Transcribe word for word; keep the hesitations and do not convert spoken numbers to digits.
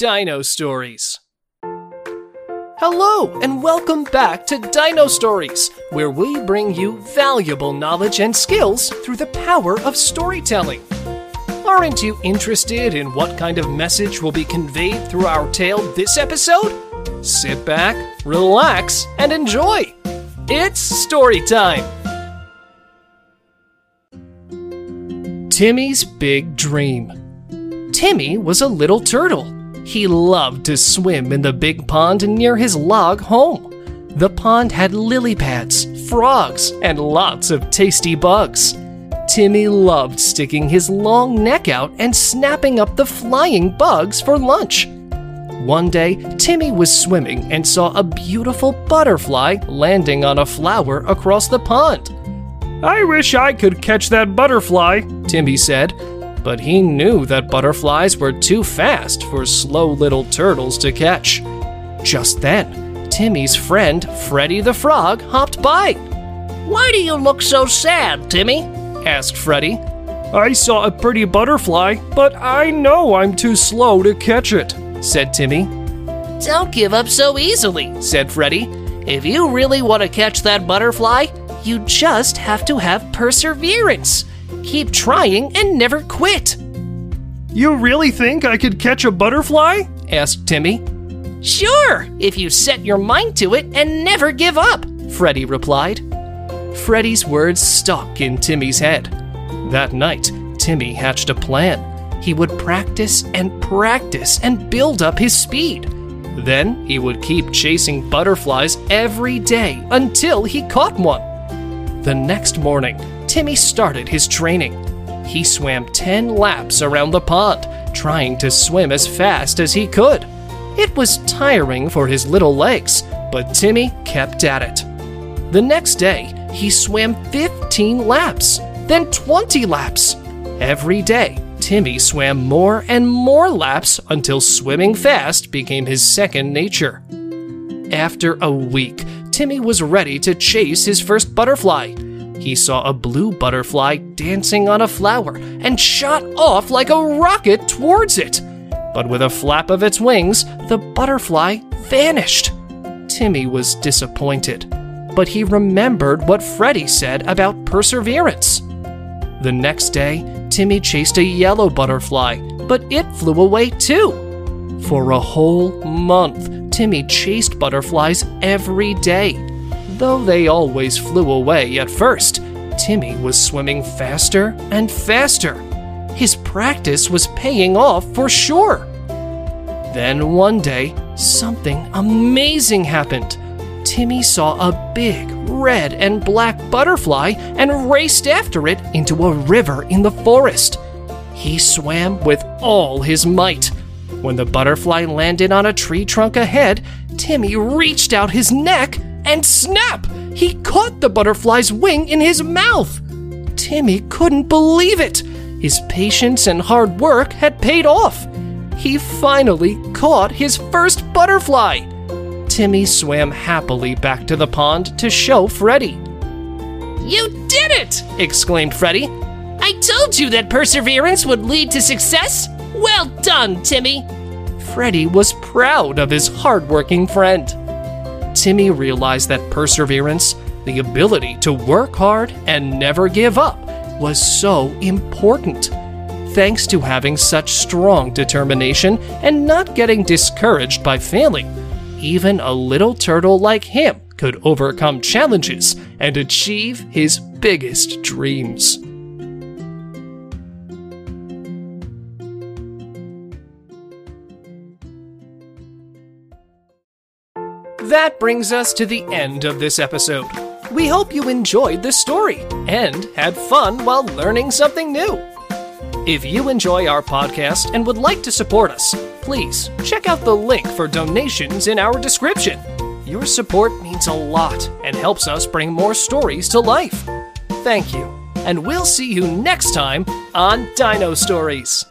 Dino Stories. Hello, and welcome back to Dino Stories, where we bring you valuable knowledge and skills through the power of storytelling. Aren't you interested in what kind of message will be conveyed through our tale this episode? Sit back, relax, and enjoy! It's story time! Timmy's Big Dream. Timmy was a little turtle. He loved to swim in the big pond near his log home. The pond had lily pads, frogs, and lots of tasty bugs. Timmy loved sticking his long neck out and snapping up the flying bugs for lunch. One day, Timmy was swimming and saw a beautiful butterfly landing on a flower across the pond. "I wish I could catch that butterfly," Timmy said, but he knew that butterflies were too fast for slow little turtles to catch. Just then, Timmy's friend, Freddy the Frog, hopped by. "Why do you look so sad, Timmy?" asked Freddy. "I saw a pretty butterfly, but I know I'm too slow to catch it," said Timmy. "Don't give up so easily," said Freddy. "If you really want to catch that butterfly, you just have to have perseverance. Keep trying and never quit." "You really think I could catch a butterfly?" asked Timmy. "Sure, if you set your mind to it and never give up," Freddy replied. Freddy's words stuck in Timmy's head. That night, Timmy hatched a plan. He would practice and practice and build up his speed. Then he would keep chasing butterflies every day until he caught one. The next morning, Timmy started his training. He swam ten laps around the pond, trying to swim as fast as he could. It was tiring for his little legs, but Timmy kept at it. The next day, he swam fifteen laps, then twenty laps. Every day, Timmy swam more and more laps until swimming fast became his second nature. After a week, Timmy was ready to chase his first butterfly. He saw a blue butterfly dancing on a flower and shot off like a rocket towards it. But with a flap of its wings, the butterfly vanished. Timmy was disappointed, but he remembered what Freddy said about perseverance. The next day, Timmy chased a yellow butterfly, but it flew away too. For a whole month, Timmy chased butterflies every day. Though they always flew away at first, Timmy was swimming faster and faster. His practice was paying off for sure. Then one day, something amazing happened. Timmy saw a big red and black butterfly and raced after it into a river in the forest. He swam with all his might. When the butterfly landed on a tree trunk ahead, Timmy reached out his neck and snap! He caught the butterfly's wing in his mouth. Timmy couldn't believe it. His patience and hard work had paid off. He finally caught his first butterfly. Timmy swam happily back to the pond to show Freddy. "You did it!" exclaimed Freddy. "I told you that perseverance would lead to success. Well done, Timmy!" Freddy was proud of his hard-working friend. Timmy realized that perseverance, the ability to work hard and never give up, was so important. Thanks to having such strong determination and not getting discouraged by failing, even a little turtle like him could overcome challenges and achieve his biggest dreams. That brings us to the end of this episode. We hope you enjoyed the story and had fun while learning something new. If you enjoy our podcast and would like to support us, please check out the link for donations in our description. Your support means a lot and helps us bring more stories to life. Thank you, and we'll see you next time on Dino Stories.